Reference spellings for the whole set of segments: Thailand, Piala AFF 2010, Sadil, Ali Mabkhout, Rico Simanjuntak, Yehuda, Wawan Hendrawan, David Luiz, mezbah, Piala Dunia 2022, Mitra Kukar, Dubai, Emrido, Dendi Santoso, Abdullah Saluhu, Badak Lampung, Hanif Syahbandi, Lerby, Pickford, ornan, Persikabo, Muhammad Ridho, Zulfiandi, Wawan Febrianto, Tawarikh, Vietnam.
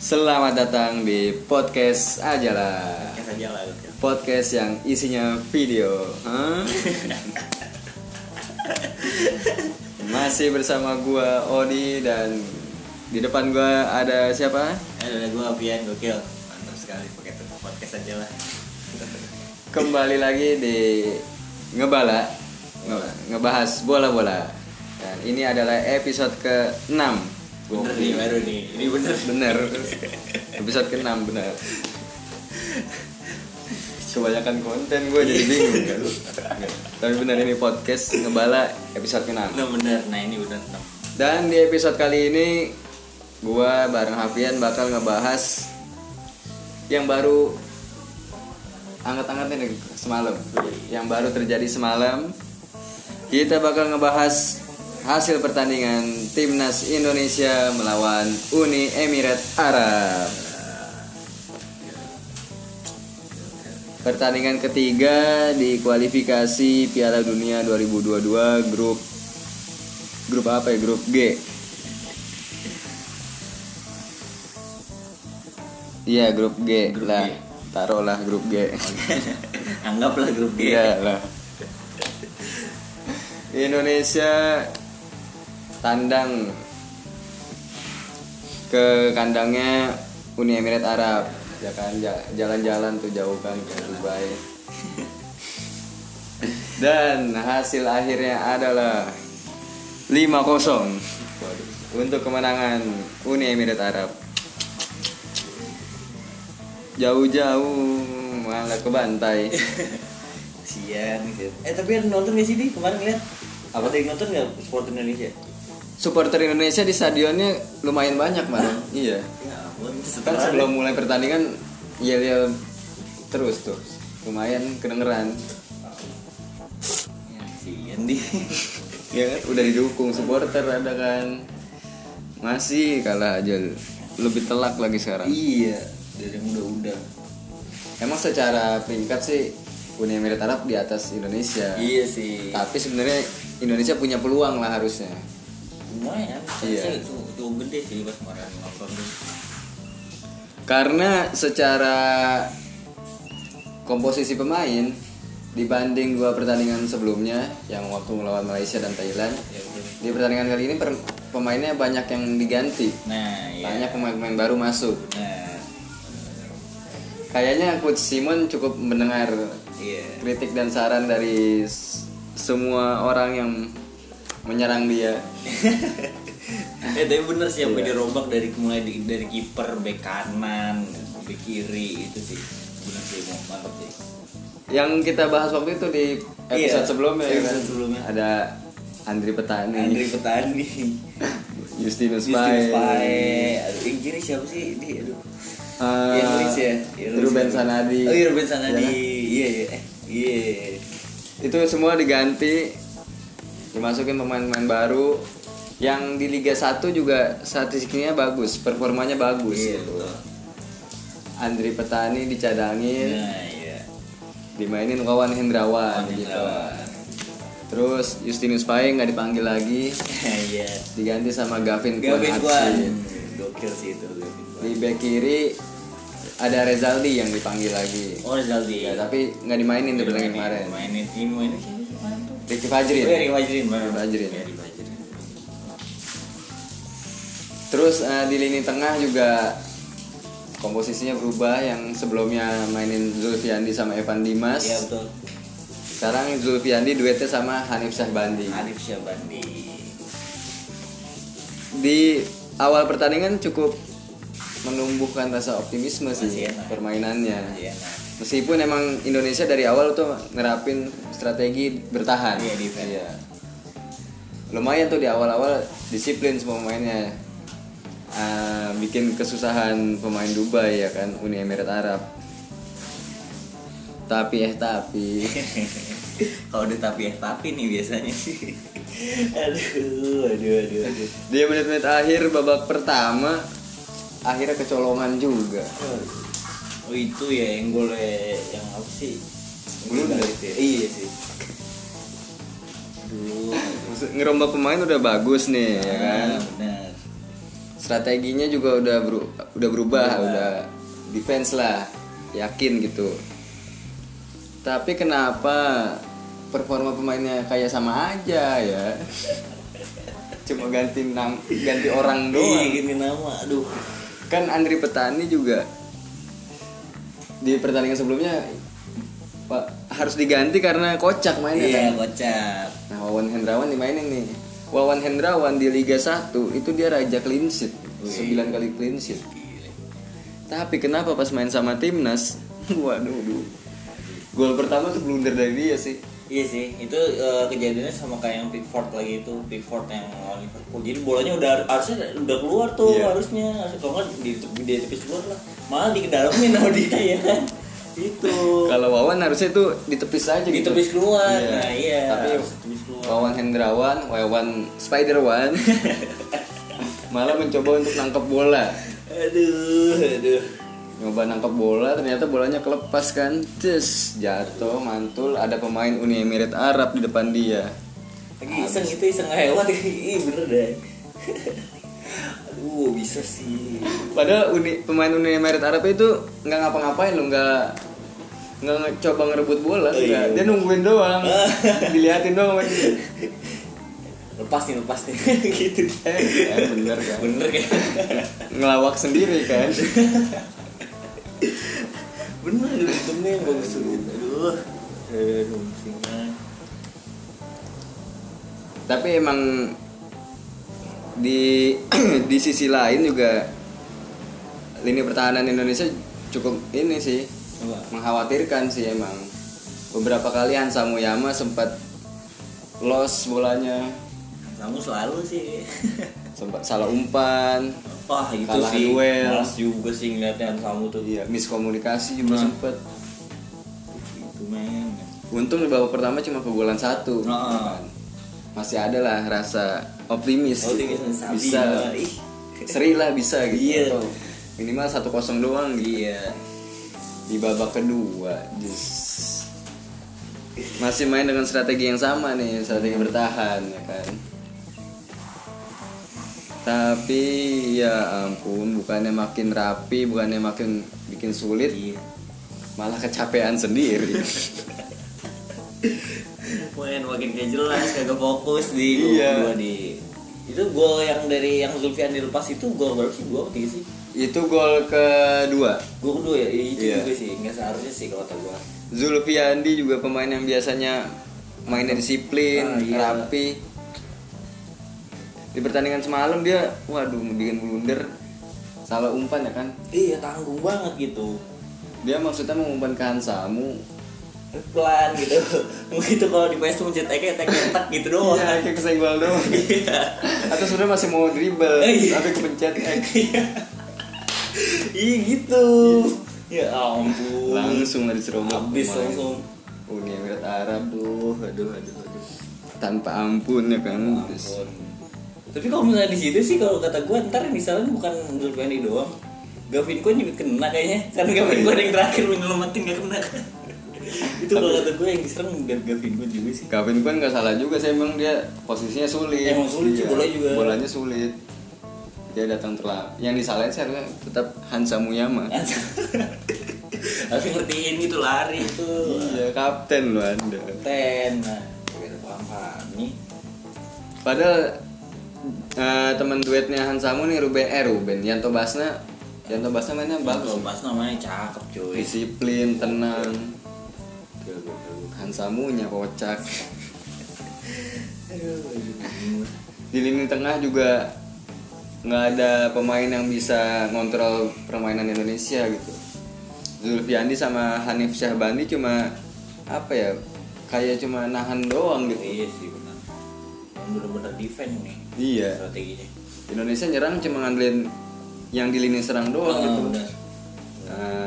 Selamat datang di podcast Ajalah. Podcast yang isinya video. Masih bersama gua Odi dan di depan gua ada siapa? Ada gua Pian, gokil. Sekali pakai podcast aja lah. Kembali lagi di Ngebahas bola-bola. Dan ini adalah episode ke-6. Bener nih, baru nih. Ini bener. Episode ke-6 bener. Kebanyakan konten gue jadi bingung kan. Tapi bener ini podcast Ngebala episode ke-6. Bener. Nah, ini udah 6. Dan di episode kali ini gue bareng Hafian bakal ngebahas yang baru anget-angetnya semalam, yang baru terjadi semalam. Kita bakal ngebahas hasil pertandingan Timnas Indonesia melawan Uni Emirat Arab. Pertandingan ketiga di kualifikasi Piala Dunia 2022 Grup G. Iya, grup G. Taruhlah grup G. Anggaplah grup G. Iyalah. Indonesia tandang ke kandangnya Uni Emirat Arab. Ya kan, jalan-jalan tuh jauh kan ke Dubai. Dan hasil akhirnya adalah 5-0 untuk kemenangan Uni Emirat Arab. Jauh-jauh malah ke Bantai. Sian. Tapi nonton nggak sih di kemarin lihat? Apa tadi nonton nggak supporter Indonesia? Supporter Indonesia di stadionnya lumayan banyak malam. Iya. Ya, kan sebelum mulai pertandingan yel terus tuh, lumayan kedengeran. Sian di. Ya udah didukung supporter ada kan, masih kalah aja, lebih telak lagi sekarang. Iya. Dari yang udah-udah. Emang secara peringkat sih Uni Emirat Arab di atas Indonesia. Iya sih. Tapi sebenarnya Indonesia punya peluang lah harusnya. Lumayan. Iya. Itu gede sih pas kemarin nonton. Karena secara komposisi pemain dibanding dua pertandingan sebelumnya yang waktu melawan Malaysia dan Thailand, di pertandingan kali ini pemainnya banyak yang diganti. Nah, iya. Banyak pemain-pemain baru masuk. Nah. Kayaknya coach Simon cukup mendengar kritik dan saran dari semua orang yang menyerang dia. Tapi bener sih yang dirombak dari kiper, bek kanan, bek kiri itu sih. Bener sih, mantap sih. Yang kita bahas waktu itu di episode sebelumnya. Ada Andritany. Justinus Pai. Aduh, yang kiri siapa sih? Irfan Bachdim. Iya. Itu semua diganti, dimasukin pemain-pemain baru yang di Liga 1 juga statistiknya bagus, performanya bagus. Iya, gitu. Andritany dicadangin. Nah, iya. Dimainin Wawan Hendrawan gitu. Terus Justinus Pai enggak dipanggil lagi. Iya. Diganti sama Gavin Kwan. Gokil sih itu. Di bek kiri ada Rezaldi yang dipanggil lagi. Oh, Rezaldi. Ya, tapi enggak dimainin di pertandingan kemarin. Mainin sih kemarin tuh. Ricky Fajrin. Terus di lini tengah juga komposisinya berubah, yang sebelumnya mainin Zulfiandi sama Evan Dimas. Iya, betul. Sekarang Zulfiandi duetnya sama Hanif Syahbandi. Di awal pertandingan cukup menumbuhkan rasa optimisme sih permainannya. Meskipun emang Indonesia dari awal tuh nerapin strategi bertahan. Iya. Lumayan tuh di awal-awal disiplin semua pemainnya. Bikin kesusahan pemain Dubai ya kan, Uni Emirat Arab. Tapi. Kalau udah tapi nih biasanya sih. Aduh. Di menit-menit akhir babak pertama akhirnya kecolongan juga. Oh itu ya yang gol yang apa sih? Gol dari itu. Ya? Iya sih. Dulu ngerombak pemain udah bagus nih, ya kan? Benar. Strateginya juga udah berubah, udah defense lah, yakin gitu. Tapi kenapa performa pemainnya kayak sama aja ya? Cuma ganti orang doang, ganti nama. Aduh. Kan Andri Petani juga di pertandingan sebelumnya harus diganti karena kocak mainnya. Iya, kan? Kocak. Nah, Wawan Hendrawan dimainin nih. Wawan Hendrawan di Liga 1 itu dia raja clean sheet, 9 kali clean sheet. Tapi kenapa pas main sama Timnas? Waduh. Gol pertama tuh blunder dari dia sih. Iya sih, itu kejadiannya sama kayak yang Pickford lagi itu, Pickford yang lawan Liverpool. Jadi bolanya harusnya udah keluar tuh, harusnya kalau nggak di tepis keluar lah, malah di kedalamin sama dia ya kan. Itu. Kalau Wawan harusnya tuh di tepis aja gitu. Di tepis keluar. Iya. Nah, iya. Tapi Wawan Hendrawan, Wawan Spiderwan malah mencoba untuk nangkep bola. Aduh. Nyoba nangkep bola, ternyata bolanya kelepas kan, terus jatuh, mantul, ada pemain Uni Emirat Arab di depan dia. Lagi iseng itu, iseng hewan, ih bener deh. Aduh, bisa sih. Padahal pemain Uni Emirat Arab itu nggak ngapa-ngapain loh, nggak coba ngerebut bola, iya. Dia nungguin doang, dilihatin doang. Lepas nih gitu. Bener kan? Bener kan? Ngelawak sendiri kan? Bener hitungnya yang bagus banget. Aduh singan. Tapi emang di sisi lain juga lini pertahanan Indonesia cukup ini sih. Mengkhawatirkan sih emang. Beberapa kali Hansamu Yama sempat loss bolanya. Hansamu selalu sih. Sempat salah umpan. Wah itu sih, malas juga sih ngeliatnya kamu tuh. Iya, miskomunikasi juga sempet. Itu men. Untung di babak pertama cuma kegolan 1. Nah. Masih ada lah rasa optimis bisa. Seri lah bisa gitu. Iya. Atau minimal 1-0 doang gitu. Iya. Di babak kedua masih main dengan strategi yang sama nih, strategi bertahan ya kan. Tapi ya ampun, bukannya makin rapi, bukannya makin bikin sulit, iya. Malah kecapean sendiri. Makin gak jelas, kagak fokus di gua di. Itu gol yang dari yang Zulfiandi lepas itu gol berapa sih? 2 atau 3 sih? Itu gol kedua. Gol kedua ya, itu juga sih, nggak seharusnya sih kalau kata gua. Zulfiandi juga pemain yang biasanya mainnya disiplin, rapi. Di pertandingan semalam dia, waduh, bikin blunder, salah umpan ya kan? Iya, tanggung banget gitu. Dia maksudnya mengumpan ke Hansamu pelan gitu. Begitu kalau di PS mencet tek gitu doang. Iya, kayak kesenggol doang. Atau sebenarnya masih mau dribble, tapi kepencet tek. Iya gitu. Ya ampun. Langsung dari serobot. Habis langsung. Uni Emirat Arab tuh, aduh. Tanpa ampun ya kan? Ampun. Tapi kalau misalnya di situ sih kalau kata gue ntar yang disalahin bukan Zulfiandi doang, Gavin Kwan juga kena kayaknya, karena Gavin Kwan yang terakhir menyelamatin gak kena. Itu kalau kata gue yang diserang Gavin Kwan juga sih. Gavin Kwan nggak salah juga sih, emang dia posisinya sulit. Emang sulit sih, bola juga. Bolanya sulit. Dia datang terlambat. Yang disalahin sih harusnya tetap Hansamu Yama. Harus ngertiin gitu lari tuh. Iya, kapten loh Anda. Kapten, nah, kita paham nih. Padahal teman duetnya Hansamu nih Ruben, Yanto Basna mainnya bagus. Yanto Basna mainnya cakep cuy. Disiplin, tenang. Hansamunya kocak. Di lini tengah juga nggak ada pemain yang bisa ngontrol permainan Indonesia gitu. Zulfiandi sama Hanif Syahbandi cuma apa ya? Kayak cuma nahan doang gitu. Iya sih benar. Bener-bener defense nih. Iya. Strateginya. Indonesia nyerang cuma ngandelin yang di lini serang doang gitu.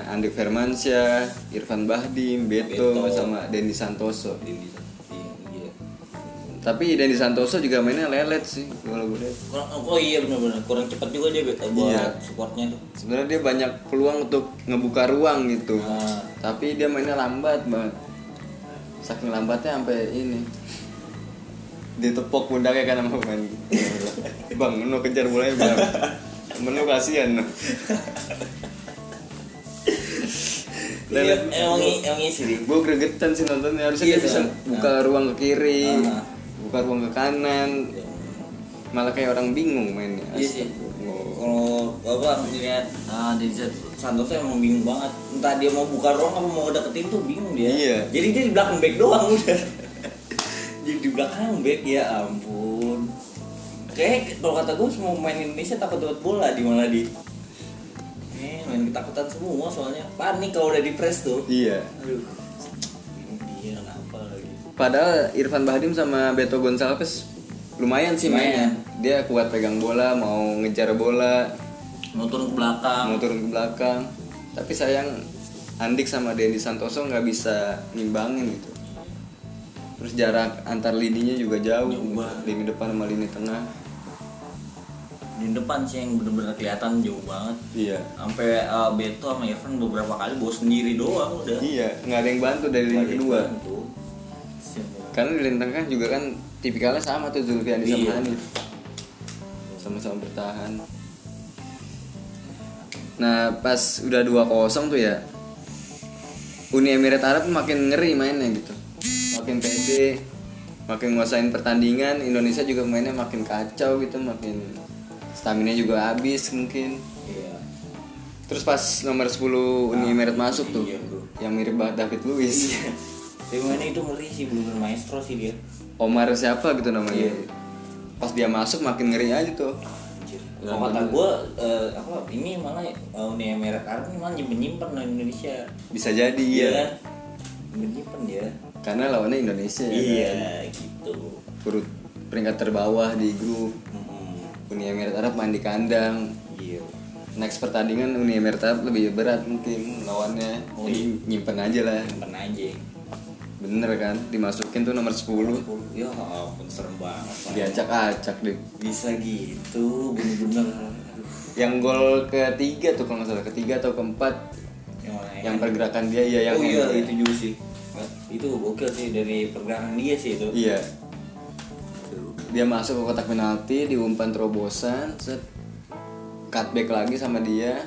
Andi Firmansyah, Irfan Bachdim, Beto sama Dendi Santoso. Iya. Tapi Dendi Santoso juga mainnya lelet sih kalau gue lihat. Oh iya benar-benar kurang cepat juga dia buat supportnya tuh. Sebenarnya dia banyak peluang untuk ngebuka ruang gitu. Nah. Tapi dia mainnya lambat banget. Saking lambatnya sampai ini. Ditepok pundaknya kan sama pemain. Bang, menu kejar bolanya Bang. Menu kasihan. Lelet emang sih. Gue gregetan sih nontonnya. Harusnya dia bisa buka ruang ke kiri. Buka ruang ke kanan, malah kayak orang bingung mainnya. Iya sih. Kalau bapak lihat Dendi Santoso emang bingung banget. Entah dia mau buka ruang apa mau deketin tuh bingung dia. Iya. Jadi dia di belakang back doang udah. Jadi di belakang back, ya ampun. Kayak kalau kata gue semua pemain Indonesia takut dapat bola di mana di. Main ketakutan semua soalnya panik kalau udah di press tuh. Iya. Aduh. Dia kenapa lagi? Padahal Irfan Bachdim sama Beto Gonçalves lumayan sih mainnya. Dia kuat pegang bola, mau ngejar bola, mau turun ke belakang. Tapi sayang Andik sama Dendi Santoso nggak bisa ngimbangin gitu. Terus jarak antar lininya juga jauh. Lini depan sama lini tengah. Lini depan sih yang benar-benar kelihatan jauh banget. Iya. Sampai Beto sama Irfan beberapa kali bawa sendiri doang udah. Iya, nggak ada yang bantu dari lini kedua. Karena di lini tengah juga kan tipikalnya sama tuh Zulfiandi sama Hanif, sama-sama bertahan. Nah pas udah 2-0 tuh ya Uni Emirat Arab makin ngeri mainnya gitu, makin pede, makin nguasain pertandingan. Indonesia juga mainnya makin kacau gitu, makin stamina juga habis mungkin. Terus pas nomor 10 Uni Emirat masuk tuh, yang mirip banget David Luiz. Gimana itu ngeri sih, belum maestro sih dia. Omar siapa gitu namanya. Pas dia masuk makin ngeri aja tuh. Kalau kata gue, ini malah Uni Emirat Arab malah menyimpan Indonesia. Bisa jadi ya. Menyimpan dia. Karena lawannya Indonesia. Iya kan? Gitu. Turut peringkat terbawah di grup. Uni Emirat Arab main di kandang. Next pertandingan Uni Emirat Arab lebih berat mungkin lawannya. Nyimpen aja lah. Bener kan, dimasukin tuh nomor 10. Ya ampun, serem banget. Diacak-acak deh. Bisa gitu, bener-bener. Yang gol ketiga tuh kalau nggak salah, ketiga atau keempat. Yang pergerakan dia ya yang. Oh iya, itu juga sih. Itu gokil sih dari pergerakan dia sih itu. Iya. Dia masuk ke kotak penalti, diumpan terobosan, set cutback lagi sama dia.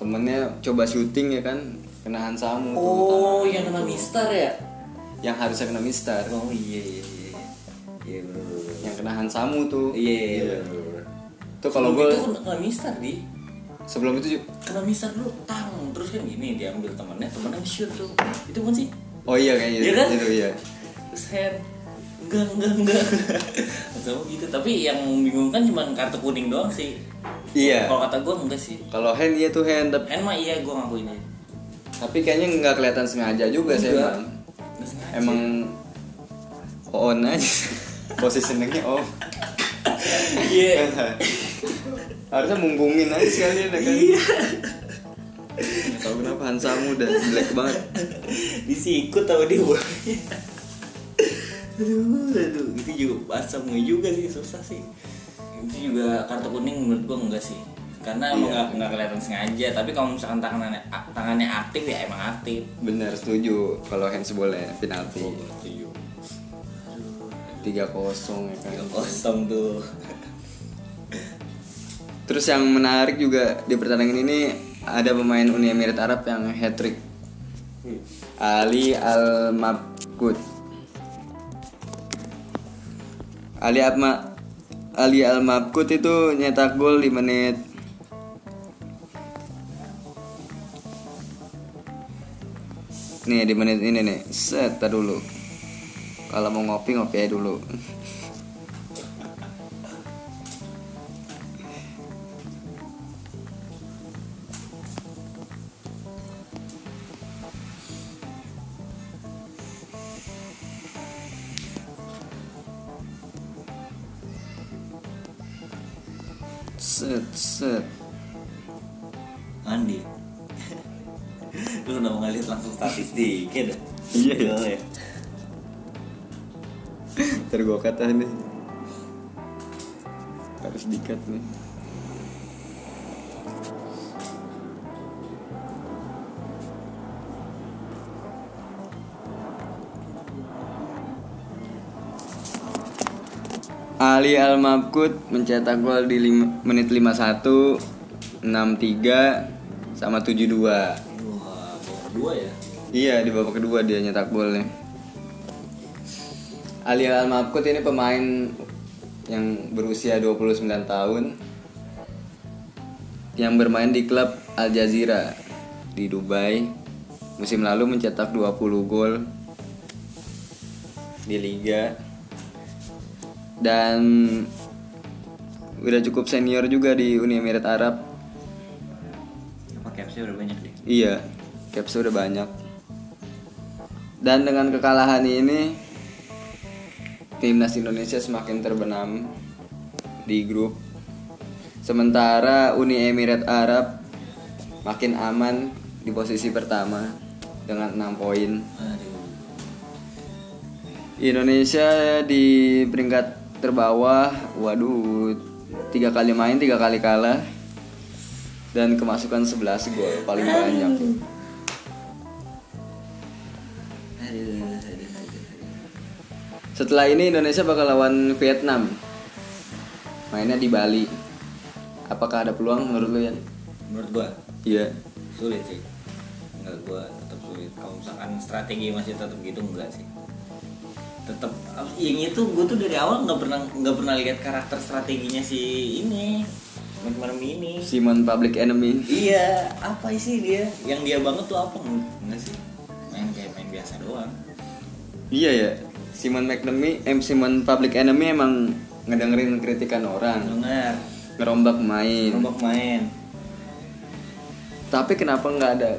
Temennya coba syuting ya kan, kena Hansamu. Oh, yang kena mistar ya? Yang harusnya kena mistar. Oh iya. Iya bro. Yang kena Hansamu tuh. Iya bro. Itu kalau gue kena mistar di. Sebelum itu kena mistar dulu, tang. Terus kan gini diambil temennya shoot tuh. Itu pun sih. Oh iya kayaknya. Iya kan? Itu iya. Terus hand. Enggak. Hansamu gitu, tapi yang membingungkan cuma kartu kuning doang sih. Iya. Kalau kata gue enggak sih. Kalau hand iya tuh hand. Hand mah iya gue ngakuin aja. Tapi kayaknya nggak kelihatan sengaja juga sih emang. Emang on aja. Positioningnya off. Iya. Harusnya munggungin aja sekalian kan. Iya. Nggak tahu kenapa Hansamu udah jelek banget. Disikut sama dia. Aduh. Itu juga Hansamu juga sih, susah sih. Itu juga kartu kuning menurut gua enggak sih. Karena emang nggak kelihatan sengaja, tapi kalau misalkan tangannya aktif ya emang aktif. Bener, setuju. Kalau hands boleh penalti. Setuju. 3-0 ya kan. 3-0 tuh. Terus yang menarik juga di pertandingan ini ada pemain Uni Emirat Arab yang hat trick. Ali Mabkhout. Ali Mabkhout itu nyetak gol di menit 7 dulu. Kalau mau ngopi aja dulu. Set. Andi. Lu udah mau ngelihat langsung statistik ya? Iya. Ntar gue kata nih, harus di-cut nih. Ali Mabkhout mencetak gol di menit 51, 63 sama 72. Wah, babak kedua ya? Iya, di babak kedua dia nyetak golnya. Ali Mabkhout ini pemain yang berusia 29 tahun yang bermain di klub Al Jazeera di Dubai. Musim lalu mencetak 20 gol di liga. Dan udah cukup senior juga di Uni Emirat Arab. Apa capsnya udah banyak deh? Iya, capsnya udah banyak. Dan dengan kekalahan ini, Timnas Indonesia semakin terbenam di grup. Sementara Uni Emirat Arab makin aman di posisi pertama dengan 6 poin. Indonesia di peringkat terbawah, waduh, 3 kali main 3 kali kalah dan kemasukan 11 gol paling banyak. Setelah ini Indonesia bakal lawan Vietnam, mainnya di Bali. Apakah ada peluang menurut lo, Yan? Menurut gua? Iya, sulit sih. Enggak, gua tetap sulit. Kalau misalkan strategi masih tetap gitu, enggak sih. Tetap yang itu gue tuh dari awal nggak pernah lihat karakter strateginya si ini Mermi ini, Simon Public Enemy. Iya, apa sih dia yang dia banget tuh, apa nggak sih, main kayak main biasa doang. Iya ya, Simon Public Enemy emang ngedengerin kritikan orang, ngerombak main. Tapi kenapa nggak ada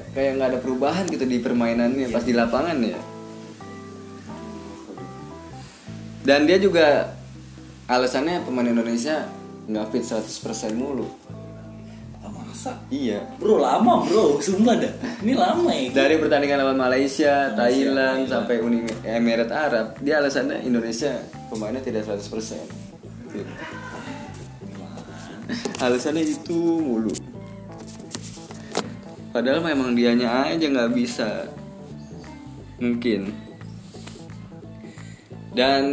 perubahan gitu di permainannya? Iya, pas di lapangan ya. Dan dia juga alasannya pemain Indonesia nggak fit 100% mulu. Masa? Iya. Bro, lama bro, sumpah dah. Ini lama ya. Dari pertandingan lawan Malaysia, Thailand, sampai Uni Emirat Arab, dia alasannya Indonesia pemainnya tidak 100%. Alasannya itu mulu. Padahal memang dianya aja nggak bisa. Mungkin. Dan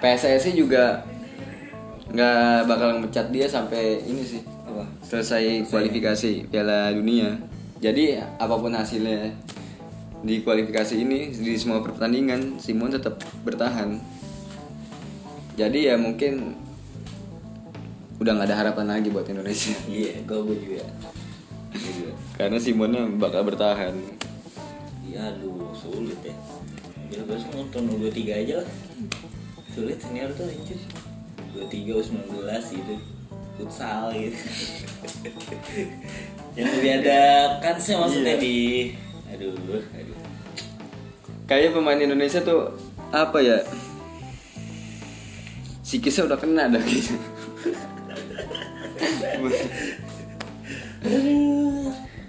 PSSI juga nggak bakal ngepecat dia sampai ini sih, selesai kualifikasi Piala Dunia. Jadi apapun hasilnya di kualifikasi ini, di semua pertandingan Simon tetap bertahan. Jadi ya mungkin udah nggak ada harapan lagi buat Indonesia. Iya, gue juga. Karena Simonnya bakal bertahan. Iya, aduh, sulit ya. Gila, gue sekarang tahun 23 aja lah. Sulit senior tuh, anjir. 23, 19 gitu. Futsal gitu. Yang lebih ada kansnya maksudnya, yeah. Aduh. Kayaknya pemain Indonesia tuh, apa ya, psikisnya udah kena dah gitu.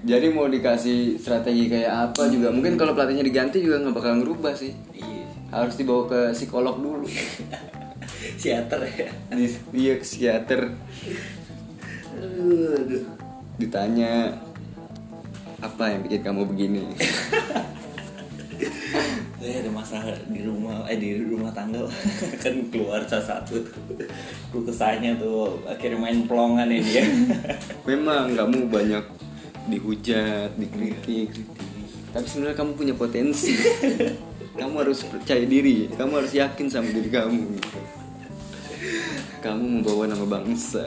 Jadi mau dikasih strategi kayak apa juga, mungkin kalau pelatihnya diganti juga nggak bakal ngerubah sih. Iya. Harus dibawa ke psikolog dulu. Psikiater ya. Iya, ke psikiater. Aduh. Ditanya apa yang bikin kamu begini? Saya ada masalah di rumah tangga. Kan keluar satu tuh kesannya tuh akhirnya main pelongan ya dia. Memang kamu banyak dihujat, dikritik. Tapi sebenarnya kamu punya potensi. Kamu harus percaya diri, kamu harus yakin sama diri kamu. Kamu membawa nama bangsa.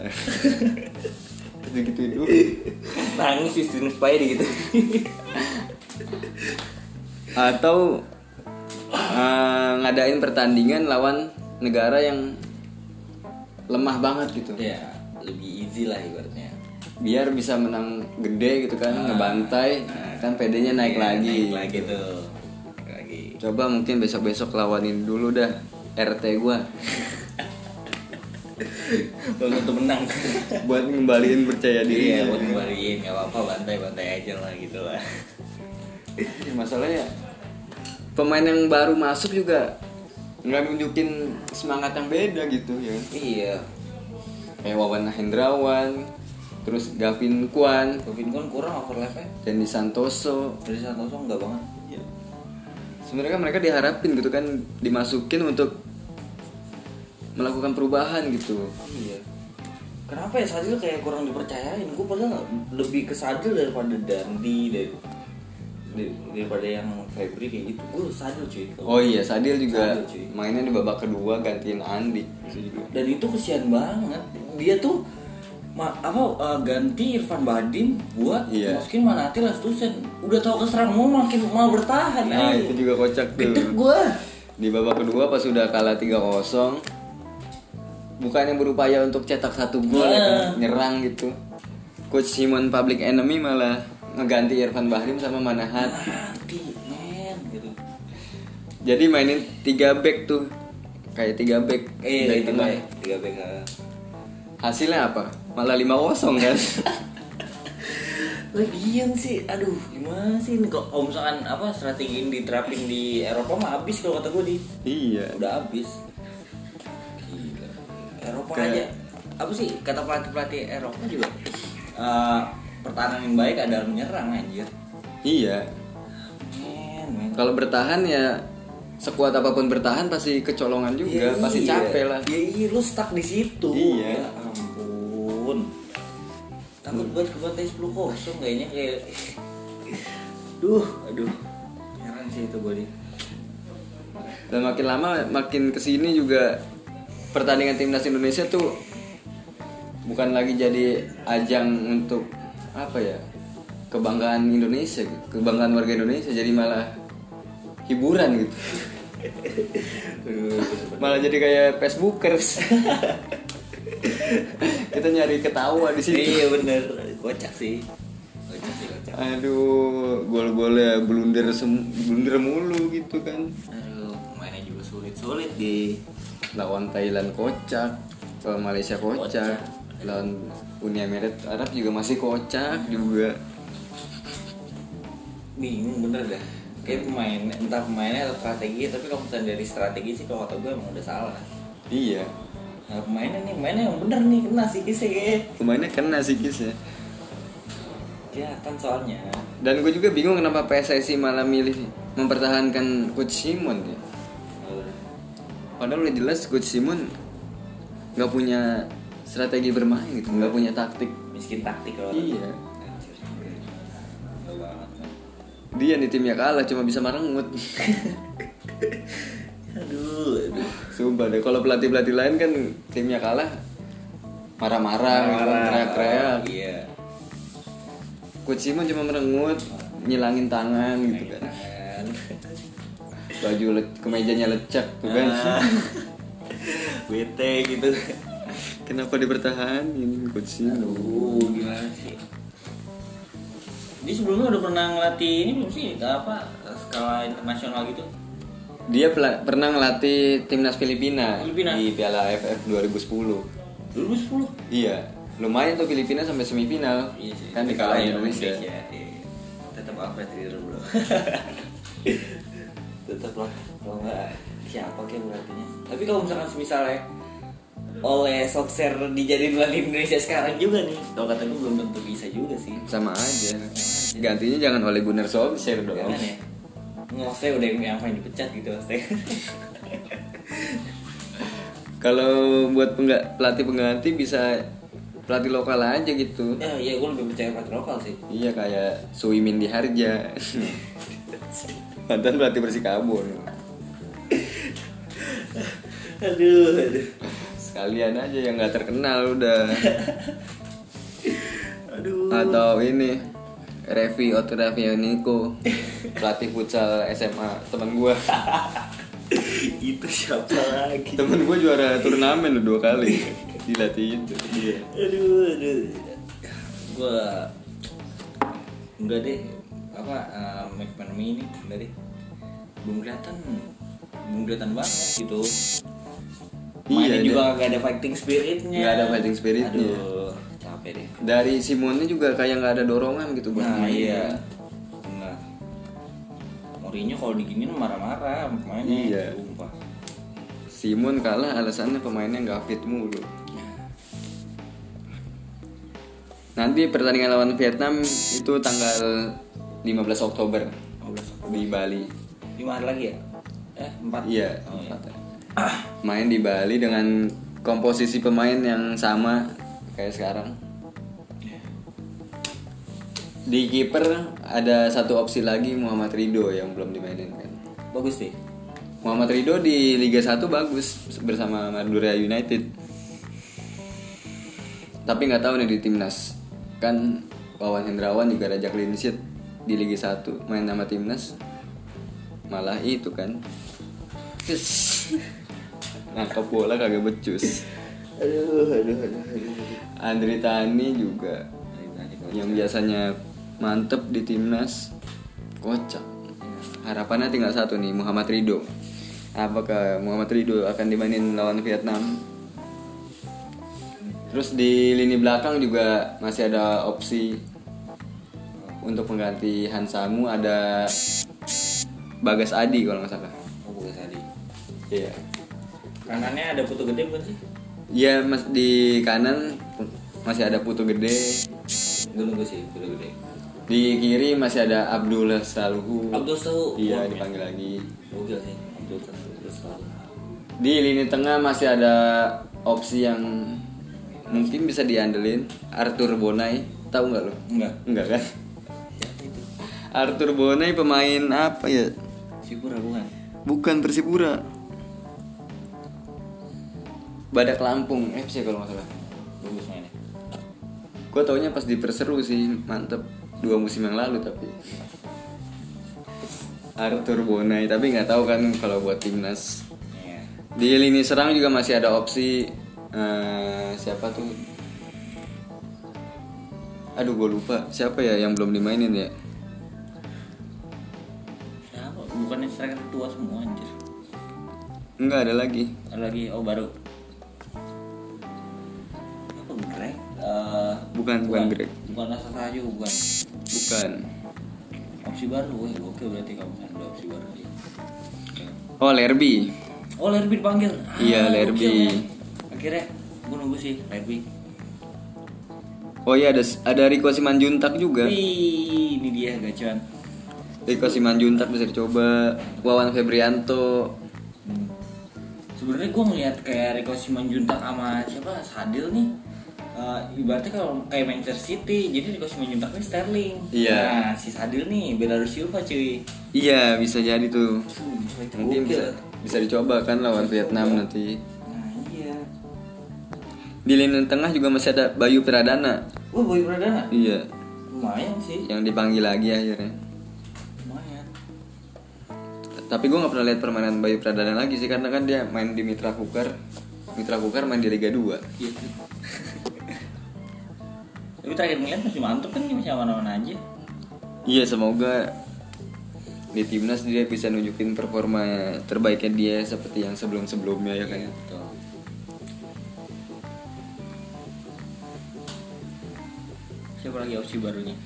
Gitu dulu. Nangis Justinus payah gitu. Atau ngadain pertandingan lawan negara yang lemah banget gitu. Ya, lebih easy lah ibaratnya. Biar bisa menang gede gitu kan, ngebantai, kan PD-nya naik lagi gitu. Lagi. Coba mungkin besok-besok lawanin dulu dah RT gua. Untuk menang. Buat ngembaliin percaya diri. Iya, buat ngembaliin, enggak apa-apa, bantai-bantai aja lah gitu lah. Masalahnya pemain yang baru masuk juga nggak nunjukin semangat yang beda gitu ya. Iya. Kayak Wawan Hendrawan, terus Gavin Kwan. Gavin Kwan kurang overlapnya. Dendi Santoso. Dendi Santoso enggak banget. Iya. Sebenarnya kan mereka diharapin gitu kan dimasukin untuk melakukan perubahan gitu. Iya. Kenapa ya Sadil kayak kurang dipercayain? Gue padahal lebih ke Sadil daripada Dendi daripada yang Febri kayak gitu. Gue Sadil cuy. Oh iya, Sadil juga Sadil, mainnya di babak kedua gantiin Andi. Dan itu kesian banget. Dia tuh ganti Irfan Bachdim buat masukin Manati Lastusen. Udah tau keserang mau makin mau bertahan. Nah, itu juga kocak tuh. Gedek gue. Di babak kedua pas udah kalah 3-0. Bukannya berupaya untuk cetak satu gol kan, nyerang gitu. Coach Simon public enemy malah ngeganti Irfan Bachdim sama Manahati. Gitu. Jadi mainin 3 back tuh. Kayak 3 back. Dari tengah. 3 back. Hasilnya apa? Malah 5-0 kan. Lagian sih, aduh gimana sih ini kok misalkan apa strategi ini diterapin di Eropa mah abis kalau kata gue. Iya. Udah abis. Eropa aja, apa sih kata pelatih-pelatih Eropa juga pertahanan yang baik adalah menyerang anjir. Iya. Kalau bertahan ya sekuat apapun bertahan pasti kecolongan juga, pasti capek lah. Iya, lu stuck di situ. Iya. Ya ampun. Takut buat kebantai 10-0 kayaknya kayak. Aduh. Heran sih itu gue. Dan makin lama makin kesini juga pertandingan Timnas Indonesia tuh bukan lagi jadi ajang untuk apa ya, kebanggaan Indonesia, kebanggaan warga Indonesia, jadi malah hiburan gitu. Malah jadi kayak Facebookers. Kita nyari ketawa di sini. Iya bener, kocak sih. Kocak. Aduh, gol-golnya blunder mulu gitu kan. Aduh, mainnya juga sulit-sulit di lawan Thailand kocak, lawan Malaysia kocak, lawan Uni Emirat Arab juga masih kocak juga. Bingung bener dah. Kayak pemain, entah pemainnya atau strategi, tapi kalau misalnya dari strategi sih kalau kata gue emang udah salah. Iya. Nah, pemainnya yang bener nih kena sikisnya kayak. Pemainnya kena sikisnya. Kelihatan soalnya. Dan gue juga bingung kenapa PSSI malah milih mempertahankan Coach Simon ya. Padahal udah jelas Coach Simon gak punya strategi bermain gitu, gak punya taktik. Miskin taktik kalau iya. Dia nih timnya kalah cuma bisa marengut. aduh. Sumpah deh, kalau pelatih-pelatih lain kan timnya kalah marah-marah, teriak-teriak. Iya. Coach Simon cuma merengut, nyilangin tangan gitu kan. Baju kemejanya lecek tuh kan. Bete gitu. Kenapa dipertahanin Coach Sino? Gimana sih? Dia sebelumnya udah pernah ngelatih ini belum sih? Skala internasional gitu. Dia pernah ngelatih Timnas Filipina di Piala AFF 2010. 2010? Iya. Lumayan tuh Filipina sampai semifinal. Iya sih. Kan dikalahin Indonesia. Tetap apa terus bro. Tetap lah, kalau nggak siapa kayak berartinya. Tapi kalau misalnya oleh Sokser dijadiin pelatih Indonesia sekarang juga nih, kalau kata gue belum tentu bisa juga sih. Sama aja. Gantinya jangan oleh Gunnar Solskjaer dong. Jangan ya. Maksudnya udah yang dipecat gitu maksudnya. Kalau buat pelatih pengganti bisa pelatih lokal aja gitu. Iya, gue lebih percaya pelatih lokal sih. Iya, kayak Suimin Diharja. Mantan pelatih Persikabo. Aduh. Sekalian aja yang gak terkenal udah. Aduh. Atau ini Revi Otravionico, pelatih futsal SMA teman gue. Itu siapa lagi? Temen gue juara turnamen udah 2 kali dilatih itu. Iya. Aduh. Gue enggak deh. Ekonomi ini dari belum kelihatan banget gitu. Mainnya juga gak ada fighting spiritnya. Aduh, capek deh. Dari Simonnya juga kayak gak ada dorongan gitu buat main. Iya. Benar. Mourinho kalau diginiin marah-marah pemainnya. Iya. Sumpah. Simon kalah alasannya pemainnya nggak fit mulu. Nanti pertandingan lawan Vietnam itu tanggal 15 Oktober di Bali. 5 hari lagi ya? 4. Iya, 4. Ya. Main di Bali dengan komposisi pemain yang sama kayak sekarang. Di kiper ada satu opsi lagi, Muhammad Ridho yang belum dimainin kan. Bagus sih. Muhammad Ridho di Liga 1 bagus bersama Madura United. Tapi nggak tahu nih di timnas. Kan Wawan Hendrawan juga raja clean sheet di Liga 1 main nama timnas. Malah itu kan. Nangkep bola kagak becus. Aduh. Andritany juga. Yang biasanya mantep di timnas kocak. Harapannya tinggal satu nih, Muhammad Ridho. Apakah Muhammad Ridho akan dimainin lawan Vietnam? Terus di lini belakang juga masih ada opsi untuk pengganti Hansamu, ada Bagas Adi kalau nggak salah. Oh, Bagas Adi. Iya. Kanannya ada Putu Gede bukan sih? Iya, di kanan masih ada Putu Gede. Dulu sih, Putu Gede. Di kiri masih ada Abdullah Saluhu. Iya, dipanggil lagi. Gokil sih, Abdullah Saluhu. Di lini tengah masih ada opsi yang mungkin bisa diandelin, Arthur Bonai. Tahu enggak lo? Enggak kan? Siapa itu? Arthur Bonai pemain apa ya? Persipura bukan? Bukan Persipura. Badak Lampung FC kalau enggak salah. Bagus mainnya. Gue taunya pas di Perseru sih, mantep. 2 musim yang lalu tapi Arthur Bonai, tapi nggak tahu kan kalau buat timnas. Yeah. Di lini serang juga masih ada opsi siapa tuh? Aduh gue lupa siapa ya yang belum dimainin ya? Siapa? Bukannya striker tua semua anjir? Enggak ada lagi. Oh baru. Apa Greg? Bukan Greg. Bukan Nasarayu bukan. Opsi baru, oke berarti kamu ada opsi baru. Ya. Oh Lerby. Oh Lerby dipanggil. Iya Lerby. Okay. Akhirnya gue nunggu sih Lerby. Oh iya ada Rico Simanjuntak juga. Wih, ini dia gacuan. Rico Simanjuntak bisa dicoba. Wawan Febrianto. Sebenarnya gue ngeliat kayak Rico Simanjuntak sama siapa Sadil nih. Ibaratnya kalau kayak Manchester City, jadi dikasih menjuntaknya Sterling. Iya. Nah, si Sadil nih, Belarus Silva cuy. Iya, bisa jadi tuh. Mungkin bisa dicoba kan lawan Vietnam nanti. Nah, iya. Di lini tengah juga masih ada Bayu Pradana. Oh, Bayu Pradana? Iya. Lumayan sih. Yang dipanggil lagi akhirnya. Lumayan. Tapi gue nggak pernah lihat permainan Bayu Pradana lagi sih, karena kan dia main di Mitra Kukar. Mitra Kukar main di Liga 2. Iya. Tapi terakhir ngeliat masih mantep kan, masih aman-aman aja. Iya, semoga di timnas dia bisa nunjukin performa terbaiknya dia seperti yang sebelum-sebelumnya ya kan. Betul. Siapa lagi opsi barunya?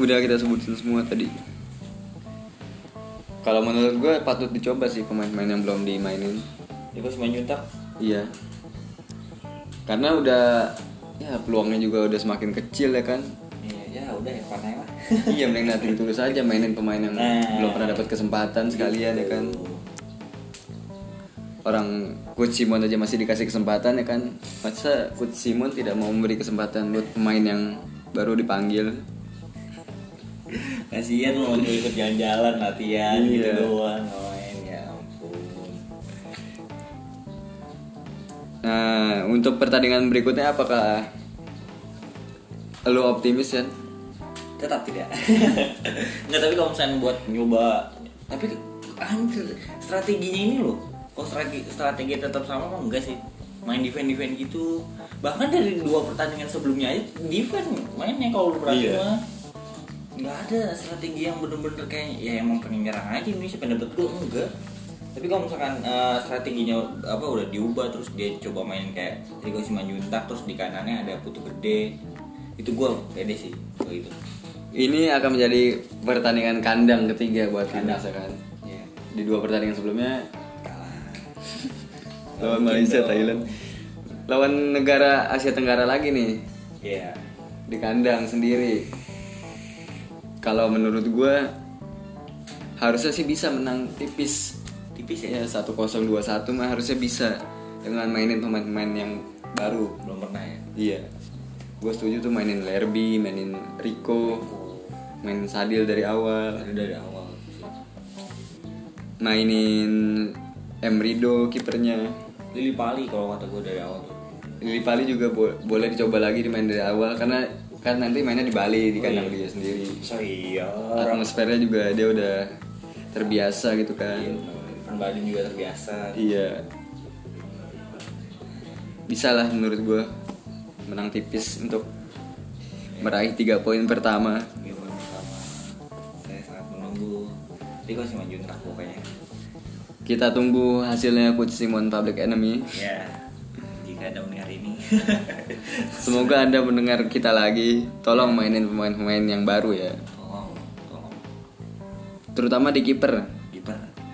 Udah kita sebutin semua tadi. Kalau menurut gue patut dicoba sih pemain-pemain yang belum dimainin. Dia pas main Juntak? Iya. Karena udah ya peluangnya juga udah semakin kecil ya kan. Iya, udah ya panai lah. Iya, mending nanti tulus aja mainin pemain yang belum pernah dapat kesempatan sekalian ya kan. Orang coach Simon aja masih dikasih kesempatan ya kan. Masa coach Simon tidak mau memberi kesempatan buat pemain yang baru dipanggil? Kasihan mau ikut jalan-jalan latihan gitu doang main ya ampun. Nah, untuk pertandingan berikutnya apakah lo optimis ya? Tetap tidak. Enggak, tapi kalau misalnya buat nyoba, tapi anjir strateginya ini loh. Kok strategi tetap sama apa enggak sih? Main defend gitu. Bahkan dari 2 pertandingan sebelumnya aja defend mainnya kalau lu perhatiin mah. Enggak ada strategi yang benar-benar kayak ya emang penyerang aja Indonesia pendapat gue enggak. Tapi kalau misalkan strateginya apa udah diubah, terus dia coba main kayak Rico Simanjuntak, terus di kanannya ada Putu Gede, itu gue pede sih kalau itu. Ini akan menjadi pertandingan kandang ketiga buat timnas kan. Yeah. Di 2 pertandingan sebelumnya Lawan Malaysia, Thailand. Lawan negara Asia Tenggara lagi nih. Iya. Yeah. Di kandang sendiri. Kalau menurut gue harusnya sih bisa menang tipis. Tipis ya? Ya 1-0, 2-1 mah harusnya bisa. Dengan mainin pemain-pemain yang baru. Belum pernah ya? Iya. Gue setuju tuh mainin Lerby, mainin Rico, mainin Sadil dari awal. Mainin Emrido kipernya. Lili Pali kalau kata gue dari awal tuh. Lili Pali juga boleh dicoba lagi dimain dari awal karena kan nanti mainnya di Bali, di kandang dia sendiri. So, iya. Atmosfernya juga dia udah terbiasa gitu kan. Irfan Bachdim juga terbiasa. Iya. Bisa lah menurut gue menang tipis untuk meraih 3 poin pertama. 3 poin pertama. Saya sangat menunggu. Tapi kok sih majuin aku kayaknya. Kita tunggu hasilnya Coach Simon Public Enemy. Iya. Yeah. Ada mendengar ini. Semoga Anda mendengar kita lagi. Tolong mainin pemain-pemain yang baru ya. Tolong. Terutama di kiper.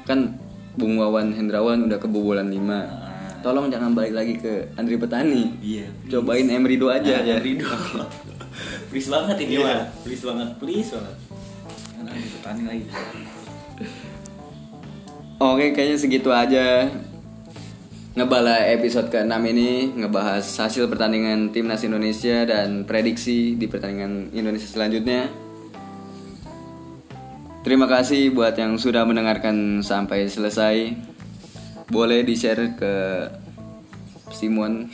Kan Bung Wawan Hendrawan udah kebobolan 5. Tolong jangan balik lagi ke Andritany. Iya. Yeah, cobain Emrido aja ya. Emrido. Please banget ini mah. Please banget. Jangan Andritany lagi. Oke, kayaknya segitu aja. Ngebala episode ke-6 ini ngebahas hasil pertandingan Timnas Indonesia dan prediksi di pertandingan Indonesia selanjutnya. Terima kasih buat yang sudah mendengarkan sampai selesai. Boleh di-share ke Simon.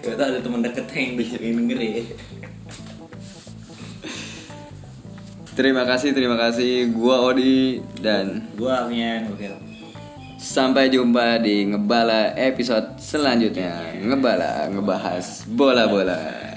Kita ada teman deket yang denger ya. Terima kasih. Gua Odi dan gua Almian. Oke. Sampai jumpa di Ngebala episode selanjutnya. Ngebala, ngebahas bola-bola.